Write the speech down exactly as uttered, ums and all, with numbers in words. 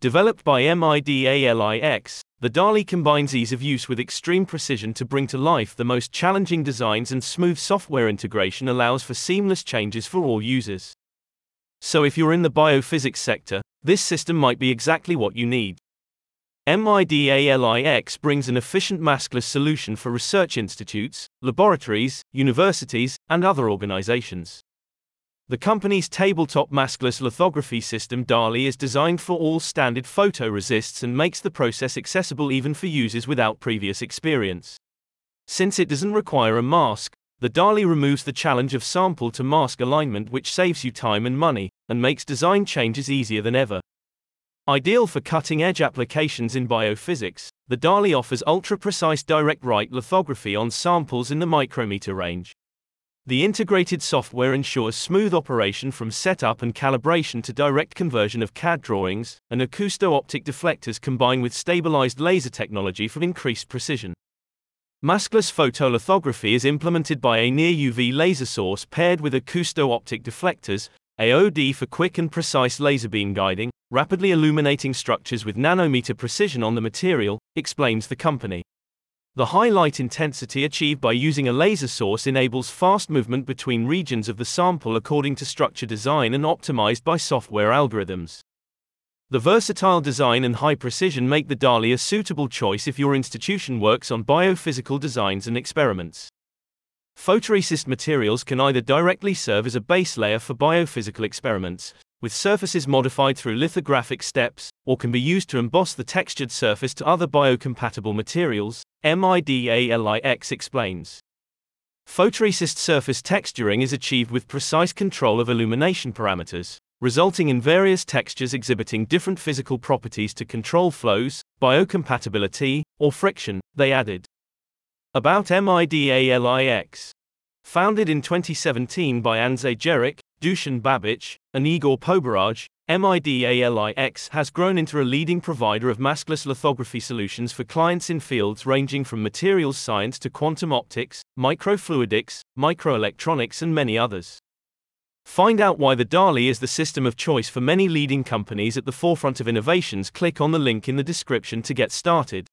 Developed by MIDALIX, the DALI combines ease of use with extreme precision to bring to life the most challenging designs, and smooth software integration allows for seamless changes for all users. So if you're in the biophysics sector, this system might be exactly what you need. MIDALIX brings an efficient maskless solution for research institutes, laboratories, universities, and other organizations. The company's tabletop maskless lithography system DALI is designed for all standard photoresists and makes the process accessible even for users without previous experience. Since it doesn't require a mask, the DALI removes the challenge of sample to mask alignment, which saves you time and money, and makes design changes easier than ever. Ideal for cutting-edge applications in biophysics, the DALI offers ultra-precise direct-write lithography on samples in the micrometer range. The integrated software ensures smooth operation from setup and calibration to direct conversion of C A D drawings, and acousto-optic deflectors combine with stabilized laser technology for increased precision. Maskless photolithography is implemented by a near U V laser source paired with acousto-optic deflectors, A O D, for quick and precise laser beam guiding, rapidly illuminating structures with nanometer precision on the material, explains the company. The high light intensity achieved by using a laser source enables fast movement between regions of the sample according to structure design and optimized by software algorithms. The versatile design and high precision make the DALI a suitable choice if your institution works on biophysical designs and experiments. Photoresist materials can either directly serve as a base layer for biophysical experiments, with surfaces modified through lithographic steps, or can be used to emboss the textured surface to other biocompatible materials, MIDALIX explains. Photoresist surface texturing is achieved with precise control of illumination parameters, resulting in various textures exhibiting different physical properties to control flows, biocompatibility, or friction, they added. About MIDALIX. Founded in twenty seventeen by Anze Jerek, Dushan Babich, and Igor Pobaraj, MIDALIX has grown into a leading provider of maskless lithography solutions for clients in fields ranging from materials science to quantum optics, microfluidics, microelectronics, and many others. Find out why the DALI is the system of choice for many leading companies at the forefront of innovations. Click on the link in the description to get started.